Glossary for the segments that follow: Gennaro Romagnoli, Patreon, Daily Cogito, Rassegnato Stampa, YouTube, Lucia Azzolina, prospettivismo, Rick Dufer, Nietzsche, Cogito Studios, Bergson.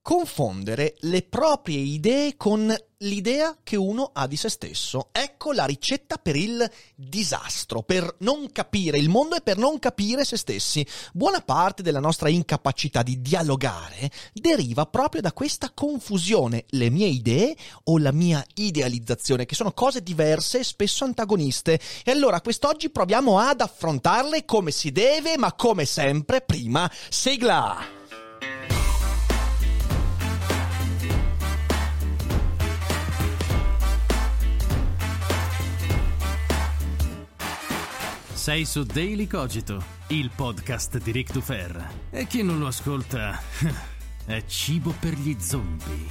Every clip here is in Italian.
Confondere le proprie idee con l'idea che uno ha di se stesso. Ecco la ricetta per il disastro, per non capire il mondo e per non capire se stessi. Buona parte della nostra incapacità di dialogare deriva proprio da questa confusione: le mie idee o la mia idealizzazione, che sono cose diverse e spesso antagoniste. E allora quest'oggi proviamo ad affrontarle come si deve, ma come sempre prima sigla! Sei su Daily Cogito, il podcast di Rick Dufer. E chi non lo ascolta è cibo per gli zombie.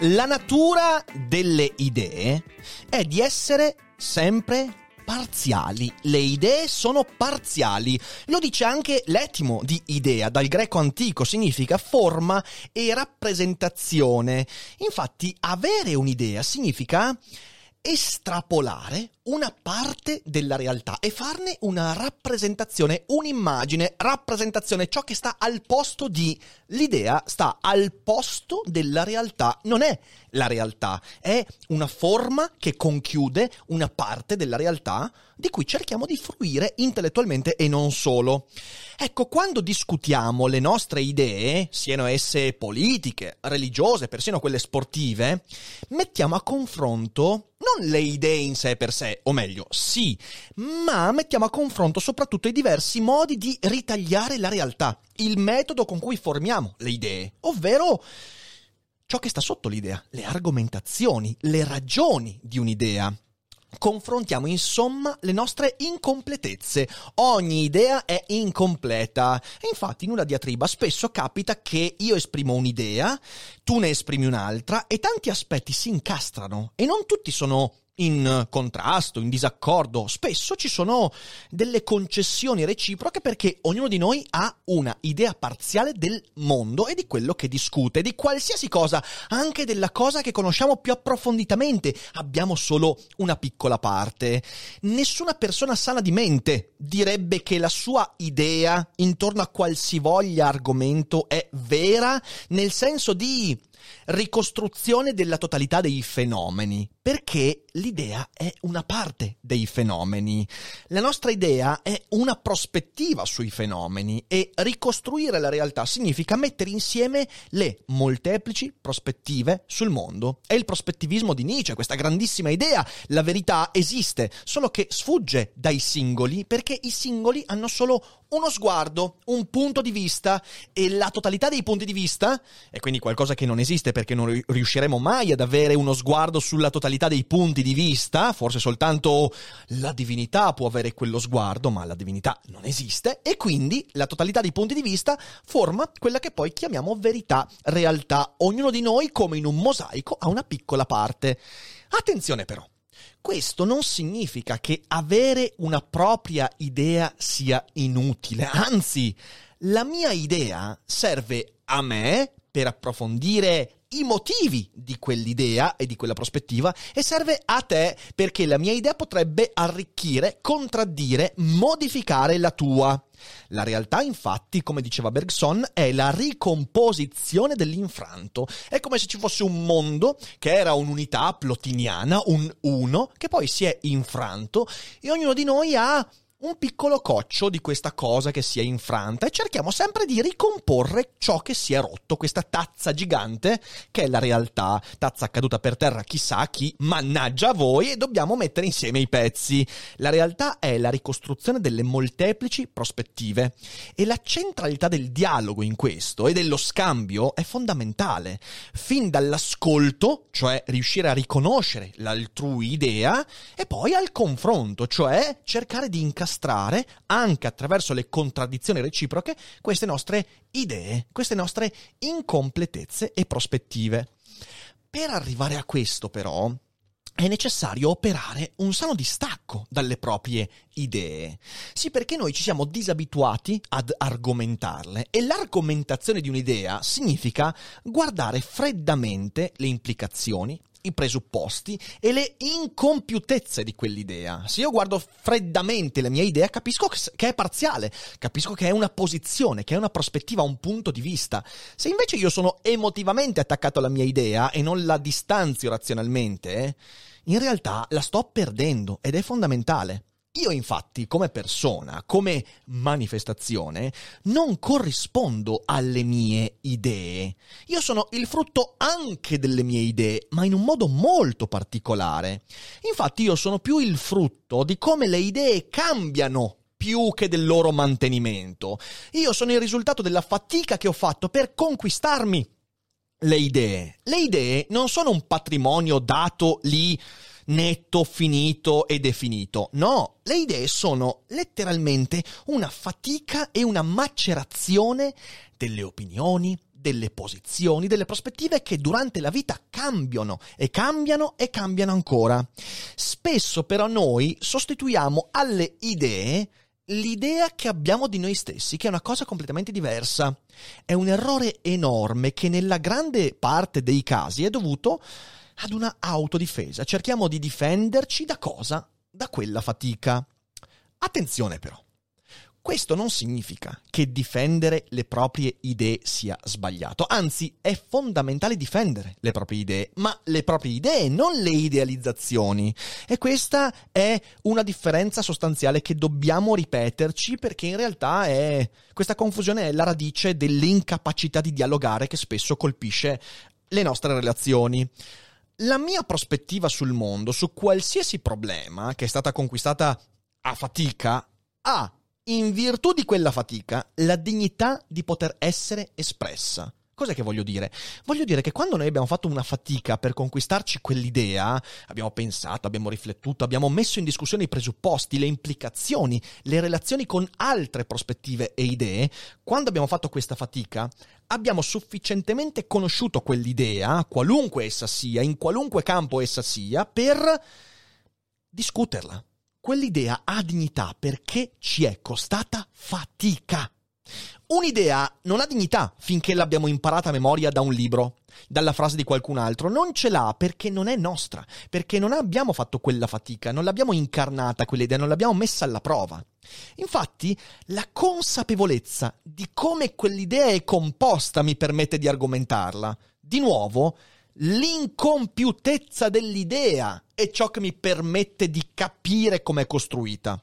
La natura delle idee è di essere sempre parziali. Le idee sono parziali. Lo dice anche l'etimo di idea, dal greco antico, significa forma e rappresentazione. Infatti, avere un'idea significa estrapolare una parte della realtà e farne una rappresentazione, un'immagine, rappresentazione, ciò che sta al posto di l'idea, sta al posto della realtà. Non è la realtà, è una forma che conchiude una parte della realtà di cui cerchiamo di fruire intellettualmente e non solo. Ecco, quando discutiamo le nostre idee, siano esse politiche, religiose, persino quelle sportive, mettiamo a confronto non le idee in sé per sé, o meglio, sì, ma mettiamo a confronto soprattutto i diversi modi di ritagliare la realtà, il metodo con cui formiamo le idee, ovvero ciò che sta sotto l'idea, le argomentazioni, le ragioni di un'idea. Confrontiamo insomma le nostre incompletezze. Ogni idea è incompleta. E infatti in una diatriba spesso capita che io esprimo un'idea, tu ne esprimi un'altra e tanti aspetti si incastrano e non tutti sono in contrasto, in disaccordo. Spesso ci sono delle concessioni reciproche perché ognuno di noi ha una idea parziale del mondo e di quello che discute, di qualsiasi cosa, anche della cosa che conosciamo più approfonditamente. Abbiamo solo una piccola parte. Nessuna persona sana di mente direbbe che la sua idea intorno a qualsivoglia argomento è vera, nel senso di ricostruzione della totalità dei fenomeni, perché l'idea è una parte dei fenomeni. La nostra idea è una prospettiva sui fenomeni e ricostruire la realtà significa mettere insieme le molteplici prospettive sul mondo. È il prospettivismo di Nietzsche, questa grandissima idea. La verità esiste, solo che sfugge dai singoli perché i singoli hanno solo uno sguardo, un punto di vista, e la totalità dei punti di vista è quindi qualcosa che non esiste, perché non riusciremo mai ad avere uno sguardo sulla totalità dei punti di vista. Forse soltanto la divinità può avere quello sguardo, ma la divinità non esiste, e quindi la totalità dei punti di vista forma quella che poi chiamiamo verità, realtà. Ognuno di noi, come in un mosaico, ha una piccola parte. Attenzione però, questo non significa che avere una propria idea sia inutile, anzi, la mia idea serve a me per approfondire i motivi di quell'idea e di quella prospettiva, e serve a te perché la mia idea potrebbe arricchire, contraddire, modificare la tua. La realtà, infatti, come diceva Bergson, è la ricomposizione dell'infranto. È come se ci fosse un mondo che era un'unità plotiniana, un uno, che poi si è infranto, e ognuno di noi ha un piccolo coccio di questa cosa che si è infranta, e cerchiamo sempre di ricomporre ciò che si è rotto, questa tazza gigante che è la realtà, tazza caduta per terra chissà chi, mannaggia a voi, e dobbiamo mettere insieme i pezzi. La realtà è la ricostruzione delle molteplici prospettive, e la centralità del dialogo in questo e dello scambio è fondamentale, fin dall'ascolto, cioè riuscire a riconoscere l'altrui idea, e poi al confronto, cioè cercare di incastrare incastrare, anche attraverso le contraddizioni reciproche, queste nostre idee, queste nostre incompletezze e prospettive. Per arrivare a questo, però, è necessario operare un sano distacco dalle proprie idee. Sì, perché noi ci siamo disabituati ad argomentarle, e l'argomentazione di un'idea significa guardare freddamente le implicazioni, i presupposti e le incompiutezze di quell'idea. Se io guardo freddamente la mia idea, capisco che è parziale, capisco che è una posizione, che è una prospettiva, un punto di vista. Se invece io sono emotivamente attaccato alla mia idea e non la distanzio razionalmente, in realtà la sto perdendo, ed è fondamentale. Io infatti, come persona, come manifestazione, non corrispondo alle mie idee. Io sono il frutto anche delle mie idee, ma in un modo molto particolare. Infatti io sono più il frutto di come le idee cambiano, più che del loro mantenimento. Io sono il risultato della fatica che ho fatto per conquistarmi le idee. Le idee non sono un patrimonio dato lì, netto, finito e definito. No, le idee sono letteralmente una fatica e una macerazione delle opinioni, delle posizioni, delle prospettive che durante la vita cambiano e cambiano e cambiano ancora. Spesso però noi sostituiamo alle idee l'idea che abbiamo di noi stessi, che è una cosa completamente diversa. È un errore enorme che nella grande parte dei casi è dovuto ad una autodifesa. Cerchiamo di difenderci da cosa? Da quella fatica. Attenzione però, questo non significa che difendere le proprie idee sia sbagliato, anzi è fondamentale difendere le proprie idee, ma le proprie idee, non le idealizzazioni. E questa è una differenza sostanziale che dobbiamo ripeterci, perché in realtà è questa confusione è la radice dell'incapacità di dialogare che spesso colpisce le nostre relazioni. La mia prospettiva sul mondo, su qualsiasi problema che è stata conquistata a fatica, ha, in virtù di quella fatica, la dignità di poter essere espressa. Cos'è che voglio dire? Voglio dire che quando noi abbiamo fatto una fatica per conquistarci quell'idea, abbiamo pensato, abbiamo riflettuto, abbiamo messo in discussione i presupposti, le implicazioni, le relazioni con altre prospettive e idee, quando abbiamo fatto questa fatica, abbiamo sufficientemente conosciuto quell'idea, qualunque essa sia, in qualunque campo essa sia, per discuterla. Quell'idea ha dignità perché ci è costata fatica. Un'idea non ha dignità finché l'abbiamo imparata a memoria da un libro, dalla frase di qualcun altro. Non ce l'ha perché non è nostra, perché non abbiamo fatto quella fatica, non l'abbiamo incarnata quell'idea, non l'abbiamo messa alla prova. Infatti, la consapevolezza di come quell'idea è composta mi permette di argomentarla. Di nuovo, l'incompiutezza dell'idea è ciò che mi permette di capire com'è costruita.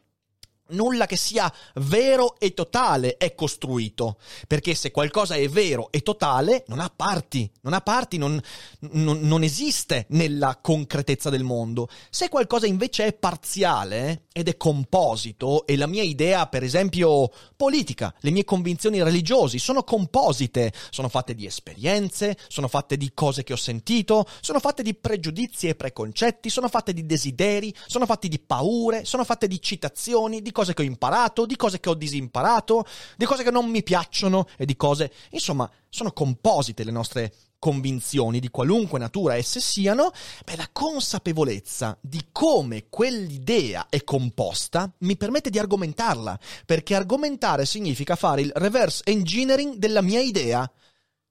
Nulla che sia vero e totale è costruito, perché se qualcosa è vero e totale non ha parti, non esiste nella concretezza del mondo. Se qualcosa invece è parziale ed è composito, e la mia idea, per esempio, politica, le mie convinzioni religiose sono composite, sono fatte di esperienze, sono fatte di cose che ho sentito, sono fatte di pregiudizi e preconcetti, sono fatte di desideri, sono fatte di paure, sono fatte di citazioni, di cose che ho imparato, di cose che ho disimparato, di cose che non mi piacciono e di cose... Insomma, sono composite le nostre convinzioni di qualunque natura esse siano. Beh, la consapevolezza di come quell'idea è composta mi permette di argomentarla, perché argomentare significa fare il reverse engineering della mia idea.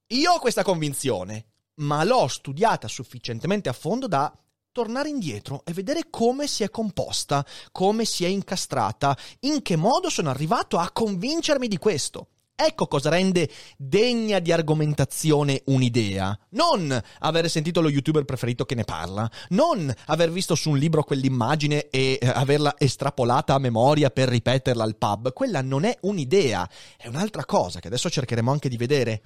Io ho questa convinzione, ma l'ho studiata sufficientemente a fondo da tornare indietro e vedere come si è composta, come si è incastrata, in che modo sono arrivato a convincermi di questo. Ecco cosa rende degna di argomentazione un'idea. Non avere sentito lo youtuber preferito che ne parla, non aver visto su un libro quell'immagine e averla estrapolata a memoria per ripeterla al pub. Quella non è un'idea, è un'altra cosa che adesso cercheremo anche di vedere.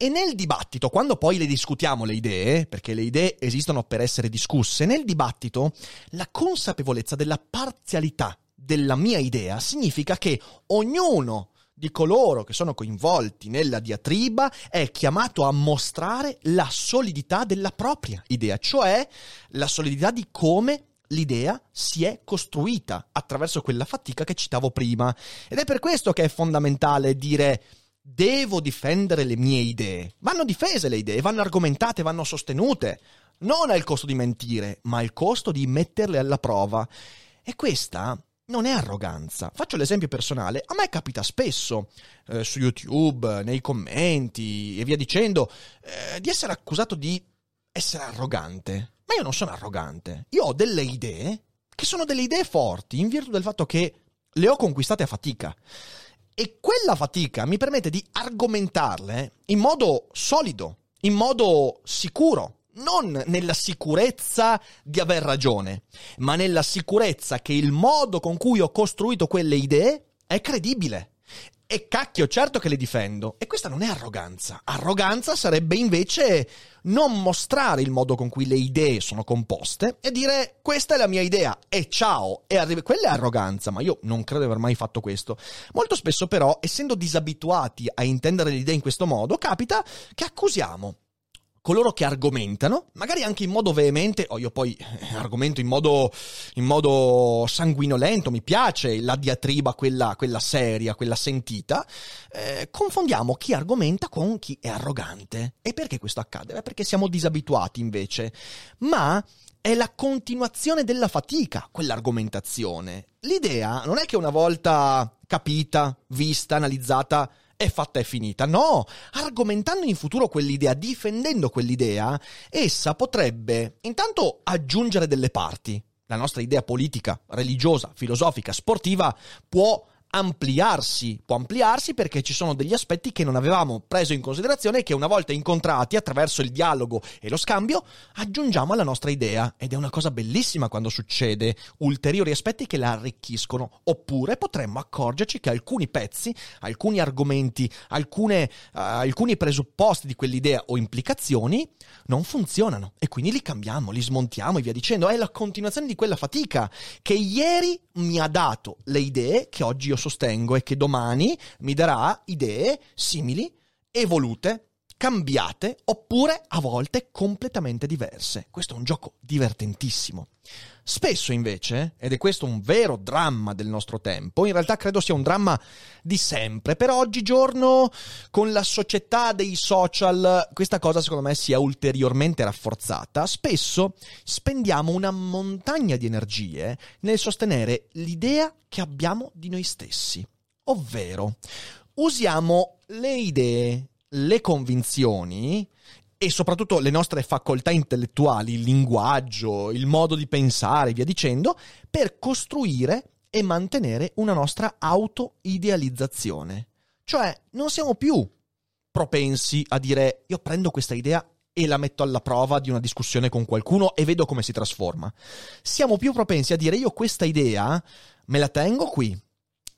E nel dibattito, quando poi le discutiamo le idee, perché le idee esistono per essere discusse, nel dibattito la consapevolezza della parzialità della mia idea significa che ognuno di coloro che sono coinvolti nella diatriba è chiamato a mostrare la solidità della propria idea, cioè la solidità di come l'idea si è costruita attraverso quella fatica che citavo prima. Ed è per questo che è fondamentale dire: devo difendere le mie idee. Vanno difese le idee, vanno argomentate, vanno sostenute. Non al costo di mentire, ma al costo di metterle alla prova. E questa non è arroganza. Faccio l'esempio personale. A me capita spesso, su YouTube, nei commenti e via dicendo, di essere accusato di essere arrogante. Ma io non sono arrogante. Io ho delle idee che sono delle idee forti in virtù del fatto che le ho conquistate a fatica. E quella fatica mi permette di argomentarle in modo solido, in modo sicuro. Non nella sicurezza di aver ragione, ma nella sicurezza che il modo con cui ho costruito quelle idee è credibile. E cacchio, certo che le difendo. E questa non è arroganza. Arroganza sarebbe invece non mostrare il modo con cui le idee sono composte e dire: questa è la mia idea e ciao, e arriva. Quella è arroganza, ma io non credo di aver mai fatto questo. Molto spesso però, essendo disabituati a intendere le idee in questo modo, capita che accusiamo coloro che argomentano, magari anche in modo veemente. Io poi argomento in modo sanguinolento, mi piace la diatriba, quella seria, quella sentita. Confondiamo chi argomenta con chi è arrogante. E perché questo accade? Beh, perché siamo disabituati invece. Ma è la continuazione della fatica, quell'argomentazione. L'idea non è che una volta capita, vista, analizzata, è fatta e finita. No, argomentando in futuro quell'idea, difendendo quell'idea, essa potrebbe intanto aggiungere delle parti. La nostra idea politica, religiosa, filosofica, sportiva può ampliarsi perché ci sono degli aspetti che non avevamo preso in considerazione e che, una volta incontrati attraverso il dialogo e lo scambio, aggiungiamo alla nostra idea. Ed è una cosa bellissima quando succede, ulteriori aspetti che la arricchiscono. Oppure potremmo accorgerci che alcuni pezzi, alcuni argomenti, alcuni presupposti di quell'idea o implicazioni non funzionano, e quindi li cambiamo, li smontiamo e via dicendo. È la continuazione di quella fatica che ieri mi ha dato le idee che oggi io sostengo e che domani mi darà idee simili, evolute, cambiate, oppure a volte completamente diverse. Questo è un gioco divertentissimo. Spesso invece, ed è questo un vero dramma del nostro tempo, in realtà credo sia un dramma di sempre, però oggigiorno con la società dei social questa cosa secondo me si è ulteriormente rafforzata, spesso spendiamo una montagna di energie nel sostenere l'idea che abbiamo di noi stessi, ovvero usiamo le idee, le convinzioni e soprattutto le nostre facoltà intellettuali, il linguaggio, il modo di pensare, via dicendo, per costruire e mantenere una nostra auto-idealizzazione. Cioè, non siamo più propensi a dire: io prendo questa idea e la metto alla prova di una discussione con qualcuno e vedo come si trasforma. Siamo più propensi a dire: io questa idea me la tengo qui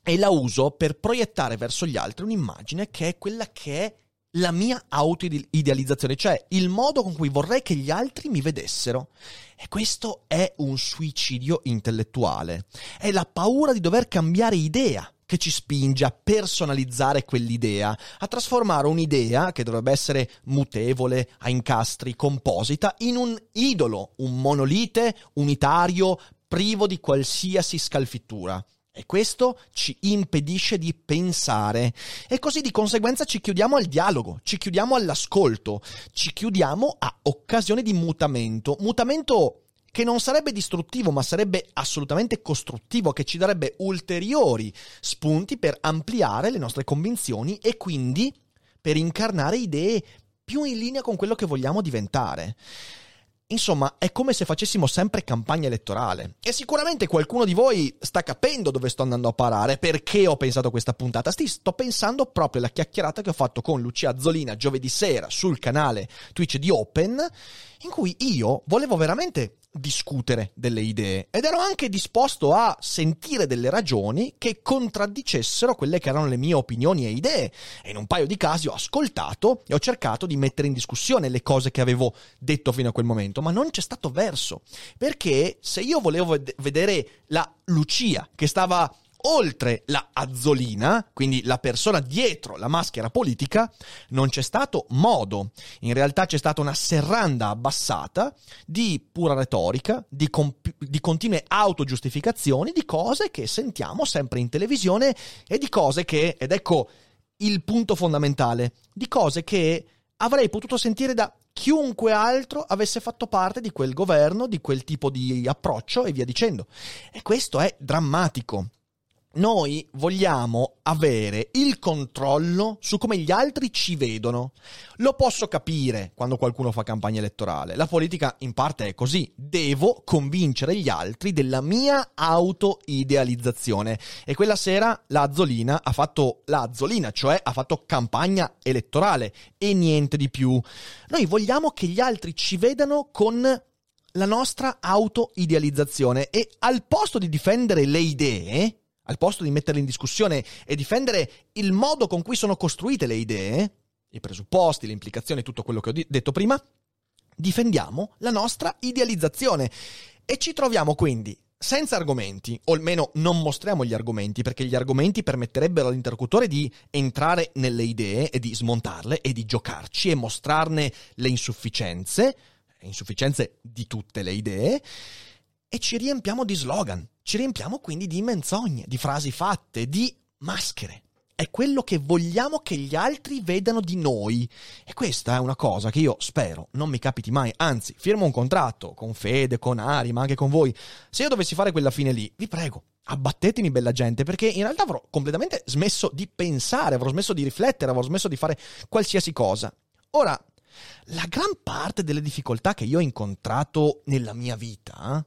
e la uso per proiettare verso gli altri un'immagine che è quella che è la mia auto-idealizzazione, cioè il modo con cui vorrei che gli altri mi vedessero. E questo è un suicidio intellettuale. È la paura di dover cambiare idea che ci spinge a personalizzare quell'idea, a trasformare un'idea che dovrebbe essere mutevole, a incastri, composita, in un idolo, un monolite unitario, privo di qualsiasi scalfittura. E questo ci impedisce di pensare, e così di conseguenza ci chiudiamo al dialogo, ci chiudiamo all'ascolto, ci chiudiamo a occasioni di mutamento che non sarebbe distruttivo, ma sarebbe assolutamente costruttivo, che ci darebbe ulteriori spunti per ampliare le nostre convinzioni e quindi per incarnare idee più in linea con quello che vogliamo diventare. Insomma, è come se facessimo sempre campagna elettorale. E sicuramente qualcuno di voi sta capendo dove sto andando a parare, perché ho pensato questa puntata. Sto pensando proprio alla chiacchierata che ho fatto con Lucia Azzolina giovedì sera sul canale Twitch di Open, in cui io volevo veramente discutere delle idee ed ero anche disposto a sentire delle ragioni che contraddicessero quelle che erano le mie opinioni e idee, e in un paio di casi ho ascoltato e ho cercato di mettere in discussione le cose che avevo detto fino a quel momento, ma non c'è stato verso, perché se io volevo vedere la Lucia che stava oltre la Azzolina, quindi la persona dietro la maschera politica, non c'è stato modo. In realtà c'è stata una serranda abbassata di pura retorica, di continue autogiustificazioni, di cose che sentiamo sempre in televisione e di cose che, ed ecco il punto fondamentale, di cose che avrei potuto sentire da chiunque altro avesse fatto parte di quel governo, di quel tipo di approccio e via dicendo. E questo è drammatico. Noi vogliamo avere il controllo su come gli altri ci vedono. Lo posso capire quando qualcuno fa campagna elettorale. La politica in parte è così. Devo convincere gli altri della mia autoidealizzazione. E quella sera la Azzolina ha fatto la Azzolina, cioè ha fatto campagna elettorale e niente di più. Noi vogliamo che gli altri ci vedano con la nostra autoidealizzazione e al posto di difendere le idee, al posto di metterle in discussione e difendere il modo con cui sono costruite le idee, i presupposti, le implicazioni, tutto quello che ho detto prima, difendiamo la nostra idealizzazione. E ci troviamo quindi senza argomenti, o almeno non mostriamo gli argomenti, perché gli argomenti permetterebbero all'interlocutore di entrare nelle idee e di smontarle e di giocarci e mostrarne le insufficienze di tutte le idee, e ci riempiamo di slogan. Ci riempiamo quindi di menzogne, di frasi fatte, di maschere. È quello che vogliamo che gli altri vedano di noi. E questa è una cosa che io spero non mi capiti mai. Anzi, firmo un contratto con Fede, con Ari, ma anche con voi. Se io dovessi fare quella fine lì, vi prego, abbattetemi, bella gente, perché in realtà avrò completamente smesso di pensare, avrò smesso di riflettere, avrò smesso di fare qualsiasi cosa. Ora, la gran parte delle difficoltà che io ho incontrato nella mia vita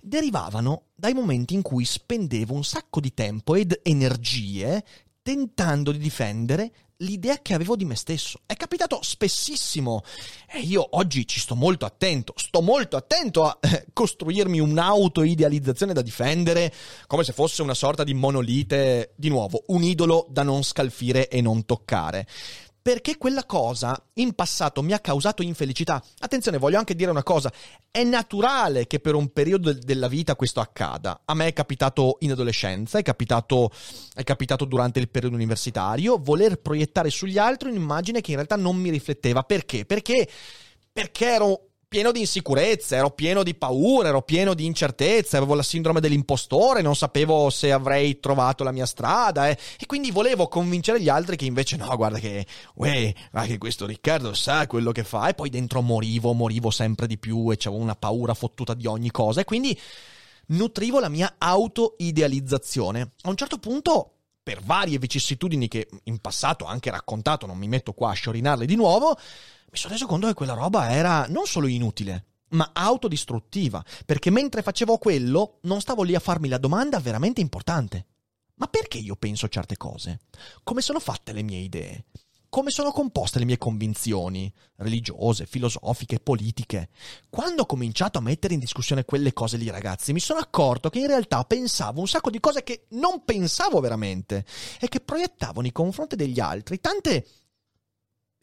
derivavano dai momenti in cui spendevo un sacco di tempo ed energie tentando di difendere l'idea che avevo di me stesso. È capitato spessissimo e io oggi ci sto molto attento a costruirmi un'autoidealizzazione da difendere come se fosse una sorta di monolite, di nuovo, un idolo da non scalfire e non toccare. Perché quella cosa in passato mi ha causato infelicità. Attenzione, voglio anche dire una cosa. È naturale che per un periodo della vita questo accada. A me è capitato in adolescenza, è capitato durante il periodo universitario, voler proiettare sugli altri un'immagine che in realtà non mi rifletteva. Perché? Perché ero pieno di insicurezza, ero pieno di paura, ero pieno di incertezza, avevo la sindrome dell'impostore, non sapevo se avrei trovato la mia strada e quindi volevo convincere gli altri che invece no, guarda che anche questo Riccardo sa quello che fa, e poi dentro morivo sempre di più e c'avevo una paura fottuta di ogni cosa e quindi nutrivo la mia autoidealizzazione. A un certo punto, per varie vicissitudini che in passato ho anche raccontato, non mi metto qua a sciorinarle di nuovo, mi sono reso conto che quella roba era non solo inutile, ma autodistruttiva, perché mentre facevo quello non stavo lì a farmi la domanda veramente importante. Ma perché io penso certe cose? Come sono fatte le mie idee? Come sono composte le mie convinzioni religiose, filosofiche, politiche? Quando ho cominciato a mettere in discussione quelle cose lì, ragazzi, mi sono accorto che in realtà pensavo un sacco di cose che non pensavo veramente e che proiettavo nei confronti degli altri tante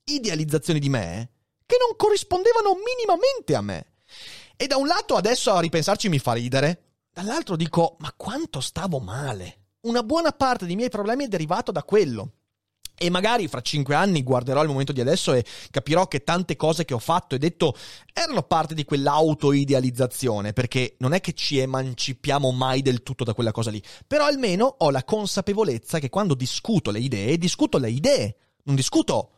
idealizzazioni di me che non corrispondevano minimamente a me. E da un lato adesso a ripensarci mi fa ridere, dall'altro dico, ma quanto stavo male. Una buona parte dei miei problemi è derivato da quello. E magari fra 5 anni guarderò il momento di adesso e capirò che tante cose che ho fatto e detto erano parte di quell'autoidealizzazione, perché non è che ci emancipiamo mai del tutto da quella cosa lì. Però almeno ho la consapevolezza che quando discuto le idee, non discuto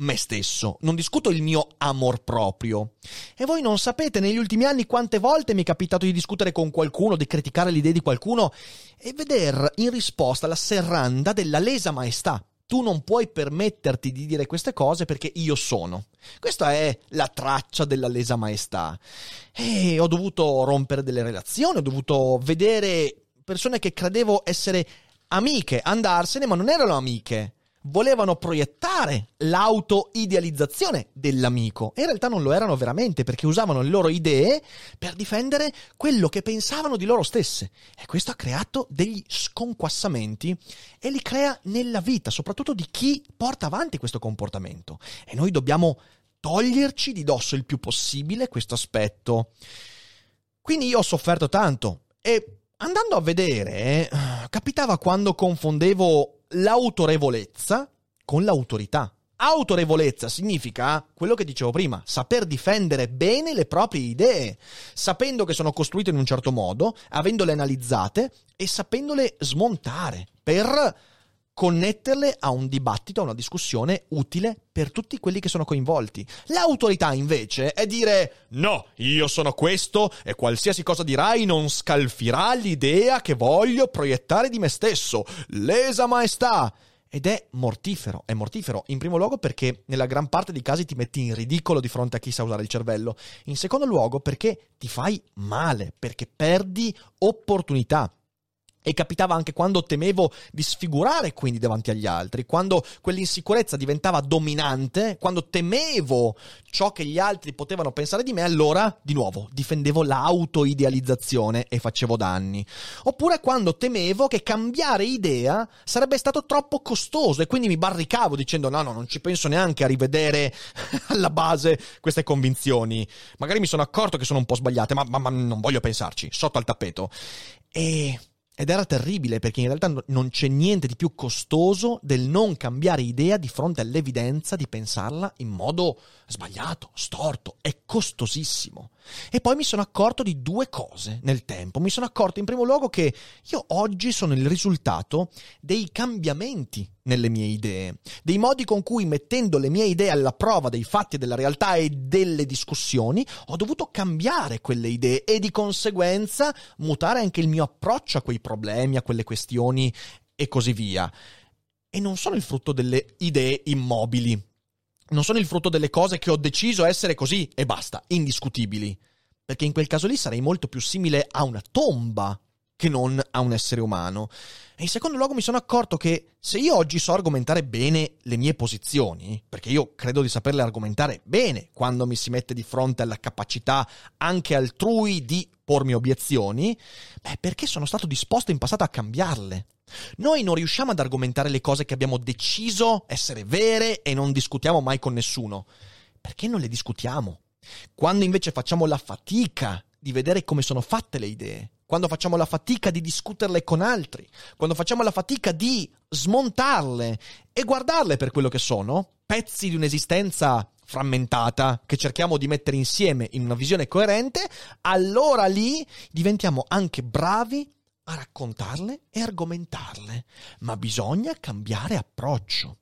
me stesso, non discuto il mio amor proprio. E voi non sapete negli ultimi anni quante volte mi è capitato di discutere con qualcuno, di criticare l'idea di qualcuno e veder in risposta la serranda della lesa maestà. Tu non puoi permetterti di dire queste cose perché io sono. Questa è la traccia della lesa maestà. E ho dovuto rompere delle relazioni, ho dovuto vedere persone che credevo essere amiche andarsene, ma non erano amiche. Volevano proiettare l'autoidealizzazione dell'amico. In realtà non lo erano veramente, perché usavano le loro idee per difendere quello che pensavano di loro stesse. E questo ha creato degli sconquassamenti e li crea nella vita, soprattutto di chi porta avanti questo comportamento. E noi dobbiamo toglierci di dosso il più possibile questo aspetto. Quindi io ho sofferto tanto e Andando a vedere, capitava quando confondevo l'autorevolezza con l'autorità. Autorevolezza significa quello che dicevo prima, saper difendere bene le proprie idee, sapendo che sono costruite in un certo modo, avendole analizzate e sapendole smontare per connetterle a un dibattito, a una discussione utile per tutti quelli che sono coinvolti. L'autorità invece è dire no, io sono questo e qualsiasi cosa dirai non scalfirà l'idea che voglio proiettare di me stesso. Lesa maestà! Ed è mortifero in primo luogo perché nella gran parte dei casi ti metti in ridicolo di fronte a chi sa usare il cervello, in secondo luogo perché ti fai male, perché perdi opportunità. E capitava anche quando temevo di sfigurare quindi davanti agli altri, quando quell'insicurezza diventava dominante, quando temevo ciò che gli altri potevano pensare di me, allora, di nuovo, difendevo l'autoidealizzazione e facevo danni. Oppure quando temevo che cambiare idea sarebbe stato troppo costoso e quindi mi barricavo dicendo no, non ci penso neanche a rivedere alla base queste convinzioni. Magari mi sono accorto che sono un po' sbagliate, ma non voglio pensarci, sotto al tappeto. Ed era terribile perché in realtà non c'è niente di più costoso del non cambiare idea di fronte all'evidenza di pensarla in modo sbagliato, storto, è costosissimo. E poi mi sono accorto di due cose nel tempo. Mi sono accorto in primo luogo che io oggi sono il risultato dei cambiamenti nelle mie idee, dei modi con cui, mettendo le mie idee alla prova dei fatti e della realtà e delle discussioni, ho dovuto cambiare quelle idee e di conseguenza mutare anche il mio approccio a quei problemi, a quelle questioni e così via. E non sono il frutto delle idee immobili. Non sono il frutto delle cose che ho deciso essere così e basta, indiscutibili. Perché in quel caso lì sarei molto più simile a una tomba che non a un essere umano. E in secondo luogo mi sono accorto che se io oggi so argomentare bene le mie posizioni, perché io credo di saperle argomentare bene quando mi si mette di fronte alla capacità anche altrui di pormi obiezioni, perché sono stato disposto in passato a cambiarle. Noi non riusciamo ad argomentare le cose che abbiamo deciso essere vere e non discutiamo mai con nessuno, perché non le discutiamo. Quando invece facciamo la fatica di vedere come sono fatte le idee, quando facciamo la fatica di discuterle con altri, quando facciamo la fatica di smontarle e guardarle per quello che sono, pezzi di un'esistenza frammentata che cerchiamo di mettere insieme in una visione coerente, allora lì diventiamo anche bravi a raccontarle e argomentarle, ma bisogna cambiare approccio.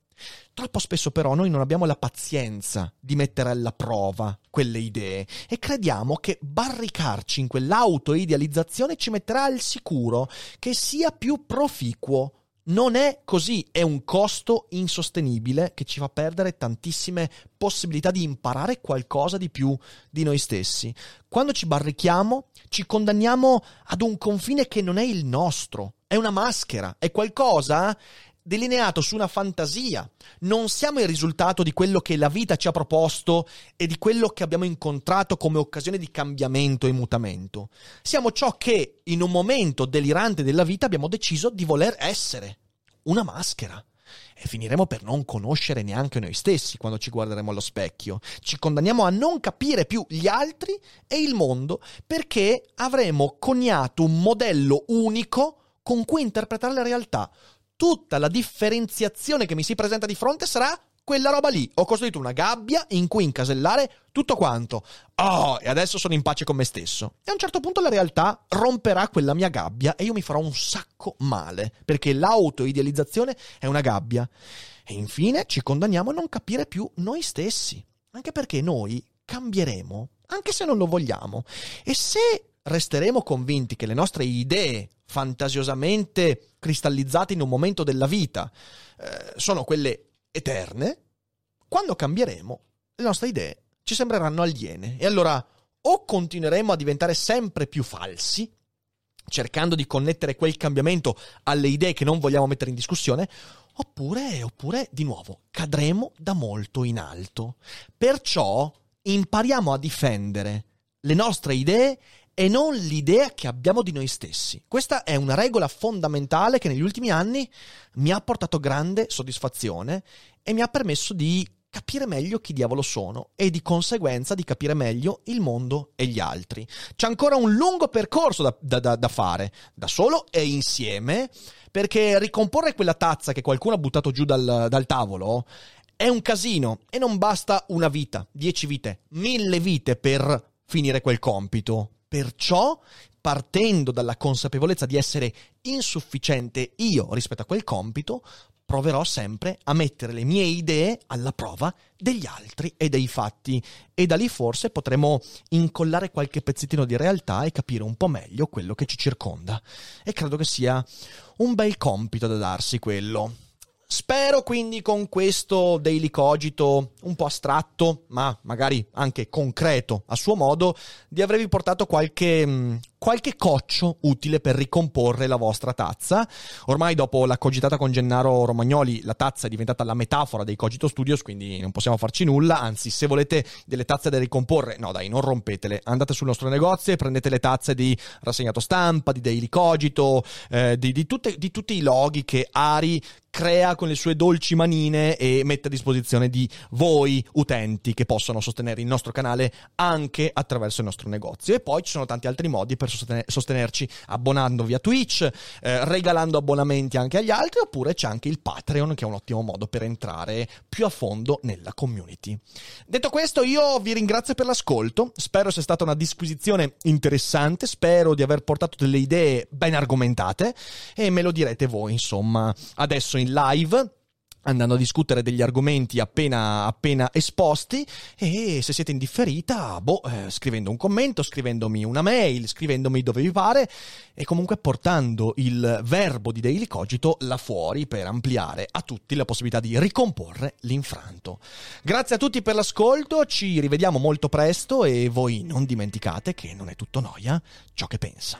Troppo spesso però noi non abbiamo la pazienza di mettere alla prova quelle idee e crediamo che barricarci in quell'autoidealizzazione ci metterà al sicuro, che sia più proficuo. Non è così, è un costo insostenibile che ci fa perdere tantissime possibilità di imparare qualcosa di più di noi stessi. Quando ci barrichiamo, ci condanniamo ad un confine che non è il nostro, è una maschera, è qualcosa delineato su una fantasia. Non siamo il risultato di quello che la vita ci ha proposto e di quello che abbiamo incontrato come occasione di cambiamento e mutamento. Siamo ciò che in un momento delirante della vita abbiamo deciso di voler essere, una maschera. E finiremo per non conoscere neanche noi stessi quando ci guarderemo allo specchio. Ci condanniamo a non capire più gli altri e il mondo perché avremo coniato un modello unico con cui interpretare la realtà. Tutta la differenziazione che mi si presenta di fronte sarà quella roba lì. Ho costruito una gabbia in cui incasellare tutto quanto. Oh, e adesso sono in pace con me stesso. E a un certo punto la realtà romperà quella mia gabbia e io mi farò un sacco male, perché l'autoidealizzazione è una gabbia. E infine ci condanniamo a non capire più noi stessi, anche perché noi cambieremo, anche se non lo vogliamo. E se resteremo convinti che le nostre idee fantasiosamente cristallizzate in un momento della vita sono quelle eterne, quando cambieremo le nostre idee ci sembreranno aliene e allora o continueremo a diventare sempre più falsi, cercando di connettere quel cambiamento alle idee che non vogliamo mettere in discussione, oppure di nuovo cadremo da molto in alto. Perciò impariamo a difendere le nostre idee e non l'idea che abbiamo di noi stessi. Questa è una regola fondamentale che negli ultimi anni mi ha portato grande soddisfazione e mi ha permesso di capire meglio chi diavolo sono e di conseguenza di capire meglio il mondo e gli altri. C'è ancora un lungo percorso da fare, da solo e insieme, perché ricomporre quella tazza che qualcuno ha buttato giù dal tavolo è un casino e non basta una vita, 10 vite, 1000 vite per finire quel compito. Perciò, partendo dalla consapevolezza di essere insufficiente io rispetto a quel compito, proverò sempre a mettere le mie idee alla prova degli altri e dei fatti, e da lì forse potremo incollare qualche pezzettino di realtà e capire un po' meglio quello che ci circonda. E credo che sia un bel compito da darsi quello. Spero quindi con questo Daily Cogito un po' astratto, ma magari anche concreto a suo modo, di avervi portato qualche coccio utile per ricomporre la vostra tazza. Ormai dopo la cogitata con Gennaro Romagnoli la tazza è diventata la metafora dei Cogito Studios, quindi non possiamo farci nulla, anzi se volete delle tazze da ricomporre, no dai, non rompetele, andate sul nostro negozio e prendete le tazze di Rassegnato Stampa, di Daily Cogito, di tutti i loghi che Ari crea con le sue dolci manine e mette a disposizione di voi utenti che possono sostenere il nostro canale anche attraverso il nostro negozio. E poi ci sono tanti altri modi per sostenerci, abbonandovi a Twitch, regalando abbonamenti anche agli altri, oppure c'è anche il Patreon che è un ottimo modo per entrare più a fondo nella community. Detto questo, io vi ringrazio per l'ascolto, spero sia stata una disquisizione interessante, spero di aver portato delle idee ben argomentate e me lo direte voi, insomma, adesso in live, andando a discutere degli argomenti appena esposti, e se siete in differita, scrivendo un commento, scrivendomi una mail, scrivendomi dove vi pare, e comunque portando il verbo di Daily Cogito là fuori per ampliare a tutti la possibilità di ricomporre l'infranto. Grazie a tutti per l'ascolto, ci rivediamo molto presto e voi non dimenticate che non è tutto noia ciò che pensa.